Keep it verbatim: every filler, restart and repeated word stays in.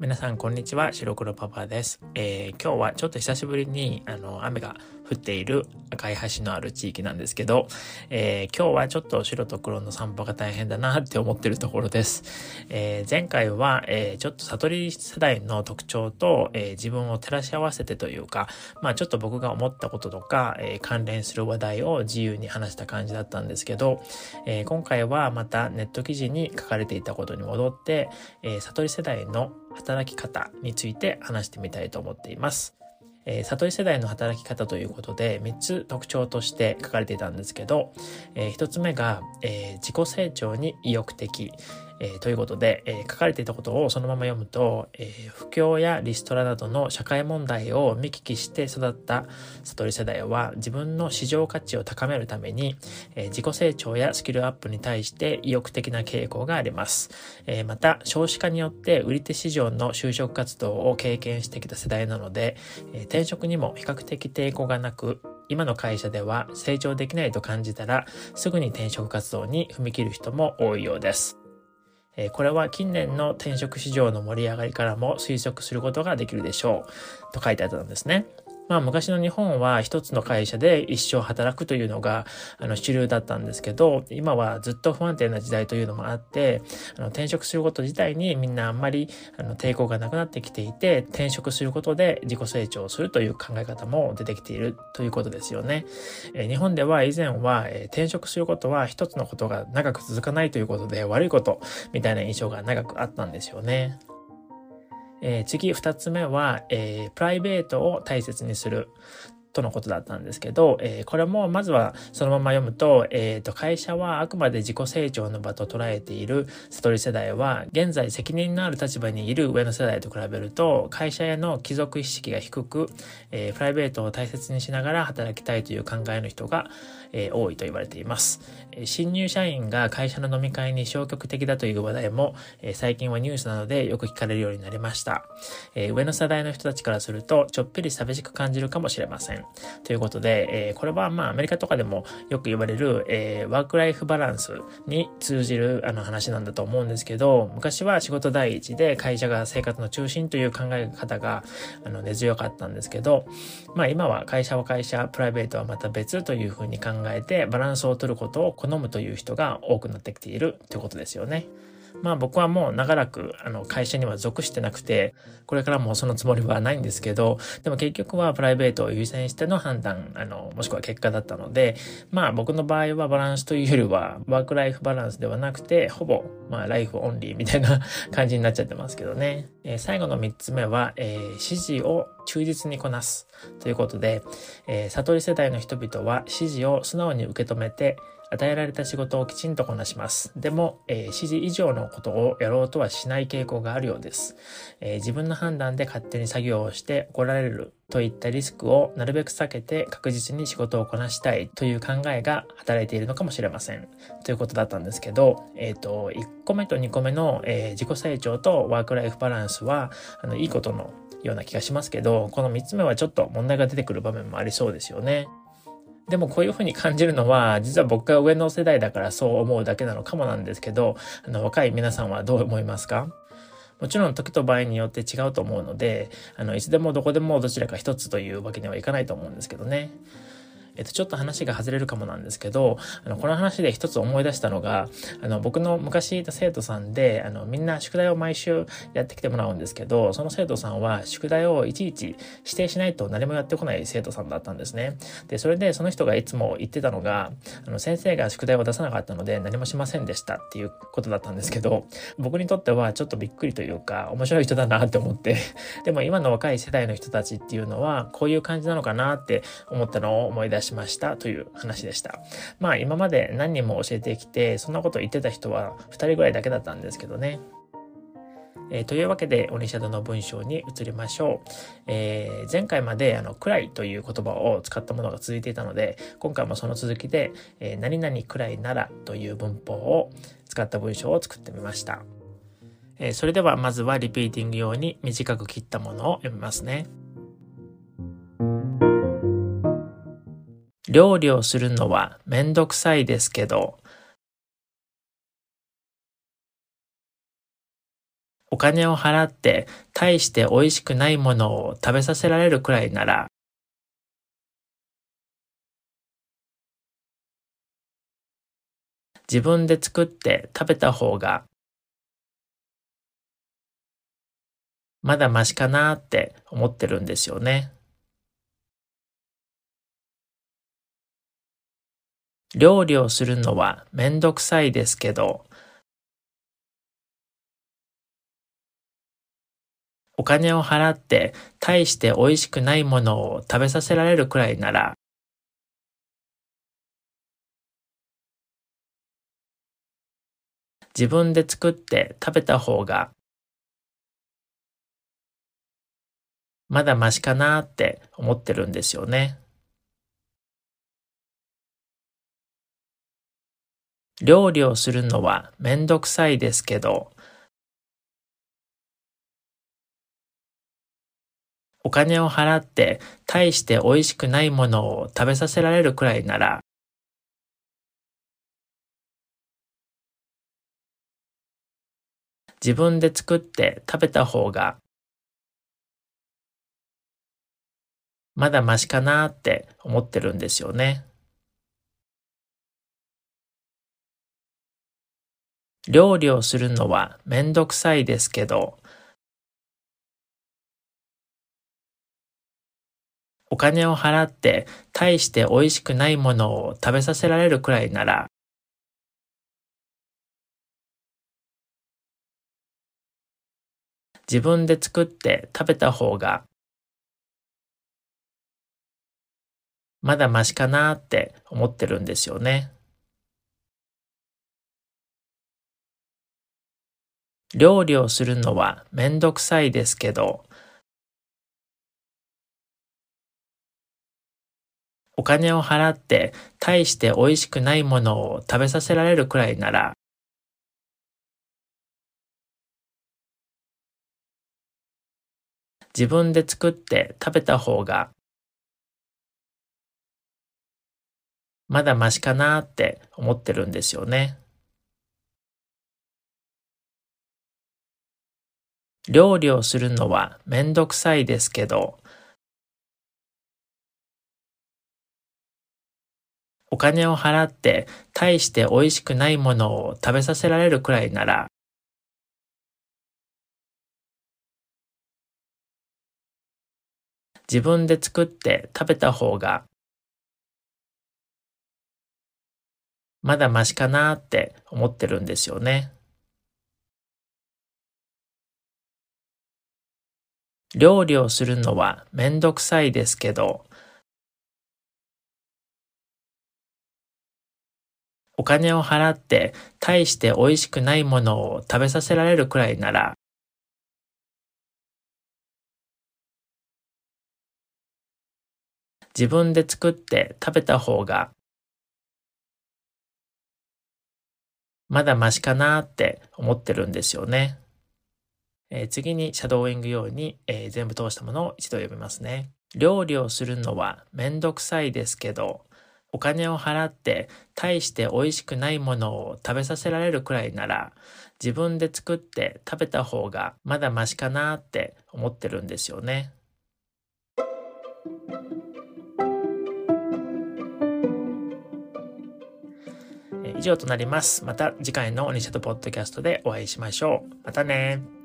皆さんこんにちは、白黒パパです。えー、今日はちょっと久しぶりにあの雨が降っている赤い橋のある地域なんですけど、えー、今日はちょっと白と黒の散歩が大変だなって思ってるところです。えー、前回は、えー、ちょっと悟り世代の特徴と、えー、自分を照らし合わせてというか、まあちょっと僕が思ったこととか、えー、関連する話題を自由に話した感じだったんですけど、えー、今回はまたネット記事に書かれていたことに戻って、えー、悟り世代の働き方について話してみたいと思っています。えー、悟り世代の働き方ということでみっつ特徴として書かれていたんですけど、えー、ひとつめが、えー、自己成長に意欲的、えー、ということで、えー、書かれていたことをそのまま読むと、えー、不況やリストラなどの社会問題を見聞きして育った悟り世代は自分の市場価値を高めるために、えー、自己成長やスキルアップに対して意欲的な傾向があります。えー、また少子化によって売り手市場の就職活動を経験してきた世代なので、えー、転職にも比較的抵抗がなく、今の会社では成長できないと感じたらすぐに転職活動に踏み切る人も多いようです。これは近年の転職市場の盛り上がりからも推測することができるでしょうと書いてあったんですね。まあ昔の日本は一つの会社で一生働くというのがあの主流だったんですけど、今はずっと不安定な時代というのもあって、あの転職すること自体にみんなあんまりあの抵抗がなくなってきていて、転職することで自己成長するという考え方も出てきているということですよね。えー、日本では以前は、えー、転職することは一つのことが長く続かないということで悪いことみたいな印象が長くあったんですよね。えー、次ふたつめは、えー、プライベートを大切にするとのことだったんですけど、えー、これもまずはそのまま読むと、えーと、会社はあくまで自己成長の場と捉えている悟り世代は、現在責任のある立場にいる上の世代と比べると会社への帰属意識が低く、えー、プライベートを大切にしながら働きたいという考えの人が、えー、多いと言われています。えー、新入社員が会社の飲み会に消極的だという話題も、えー、最近はニュースなどでよく聞かれるようになりました。えー、上の世代の人たちからするとちょっぴり寂しく感じるかもしれませんということで、えー、これはまあアメリカとかでもよく言われる、えー、ワークライフバランスに通じるあの話なんだと思うんですけど、昔は仕事第一で会社が生活の中心という考え方があの根強かったんですけど、まあ今は会社は会社、プライベートはまた別というふうに考えてバランスを取ることを好むという人が多くなってきているということですよね。まあ僕はもう長らくあの会社には属してなくて、これからもそのつもりはないんですけど、でも結局はプライベートを優先しての判断、あのもしくは結果だったので、まあ僕の場合はバランスというよりはワークライフバランスではなくて、ほぼまあライフオンリーみたいな感じになっちゃってますけどね。えー、最後のみっつめは、えー、指示を忠実にこなすということで、えー、悟り世代の人々は指示を素直に受け止めて与えられた仕事をきちんとこなします。でも、えー、指示以上のことをやろうとはしない傾向があるようです。えー、自分の判断で勝手に作業をして怒られるといったリスクをなるべく避けて確実に仕事をこなしたいという考えが働いているのかもしれませんということだったんですけど、えーと、いっこめとにこめの、えー、自己成長とワークライフバランスはあのいいことのような気がしますけど、このみっつめはちょっと問題が出てくる場面もありそうですよね。でもこういうふうに感じるのは実は僕が上の世代だからそう思うだけなのかもなんですけど、あの若い皆さんはどう思いますか？もちろん時と場合によって違うと思うので、あのいつでもどこでもどちらか一つというわけにはいかないと思うんですけどね。えっと、ちょっと話が外れるかもなんですけど、あのこの話で一つ思い出したのが、あの僕の昔いた生徒さんで、あのみんな宿題を毎週やってきてもらうんですけど、その生徒さんは宿題をいちいち指定しないと何もやってこない生徒さんだったんですね。でそれでその人がいつも言ってたのが、あの先生が宿題を出さなかったので何もしませんでしたっていうことだったんですけど、僕にとってはちょっとびっくりというか面白い人だなって思ってでも今の若い世代の人たちっていうのはこういう感じなのかなって思ったのを思い出してしましたという話でした。まあ今まで何人も教えてきてそんなこと言ってた人はふたりぐらいだけだったんですけどね。えー、というわけでオニシャドの文章に移りましょう。えー、前回まであのくらいという言葉を使ったものが続いていたので、今回もその続きで、えー、何々くらいならという文法を使った文章を作ってみました。えー、それではまずはリピーティング用に短く切ったものを読みますね。料理をするのはめんどくさいですけど、お金を払って大して美味しくないものを食べさせられるくらいなら、自分で作って食べた方がまだマシかなって思ってるんですよね。料理をするのはめんどくさいですけど、お金を払って大して美味しくないものを食べさせられるくらいなら、自分で作って食べた方がまだマシかなって思ってるんですよね。料理をするのはめんどくさいですけど、お金を払って大して美味しくないものを食べさせられるくらいなら、自分で作って食べた方がまだマシかなって思ってるんですよね。料理をするのはめんどくさいですけど、お金を払って大して美味しくないものを食べさせられるくらいなら、自分で作って食べた方がまだマシかなって思ってるんですよね。料理をするのはめんどくさいですけど、お金を払って大して美味しくないものを食べさせられるくらいなら、自分で作って食べた方がまだマシかなって思ってるんですよね。料理をするのはめんどくさいですけど、お金を払って大して美味しくないものを食べさせられるくらいなら、自分で作って食べた方がまだマシかなって思ってるんですよね。料理をするのはめんどくさいですけど、お金を払って大して美味しくないものを食べさせられるくらいなら、自分で作って食べた方がまだマシかなって思ってるんですよね。えー、次にシャドーイング用に、えー、全部通したものを一度読みますね。料理をするのはめんどくさいですけど、お金を払って大して美味しくないものを食べさせられるくらいなら、自分で作って食べた方がまだマシかなって思ってるんですよね。以上となります。また次回のオニシャドポッドキャストでお会いしましょう。またね。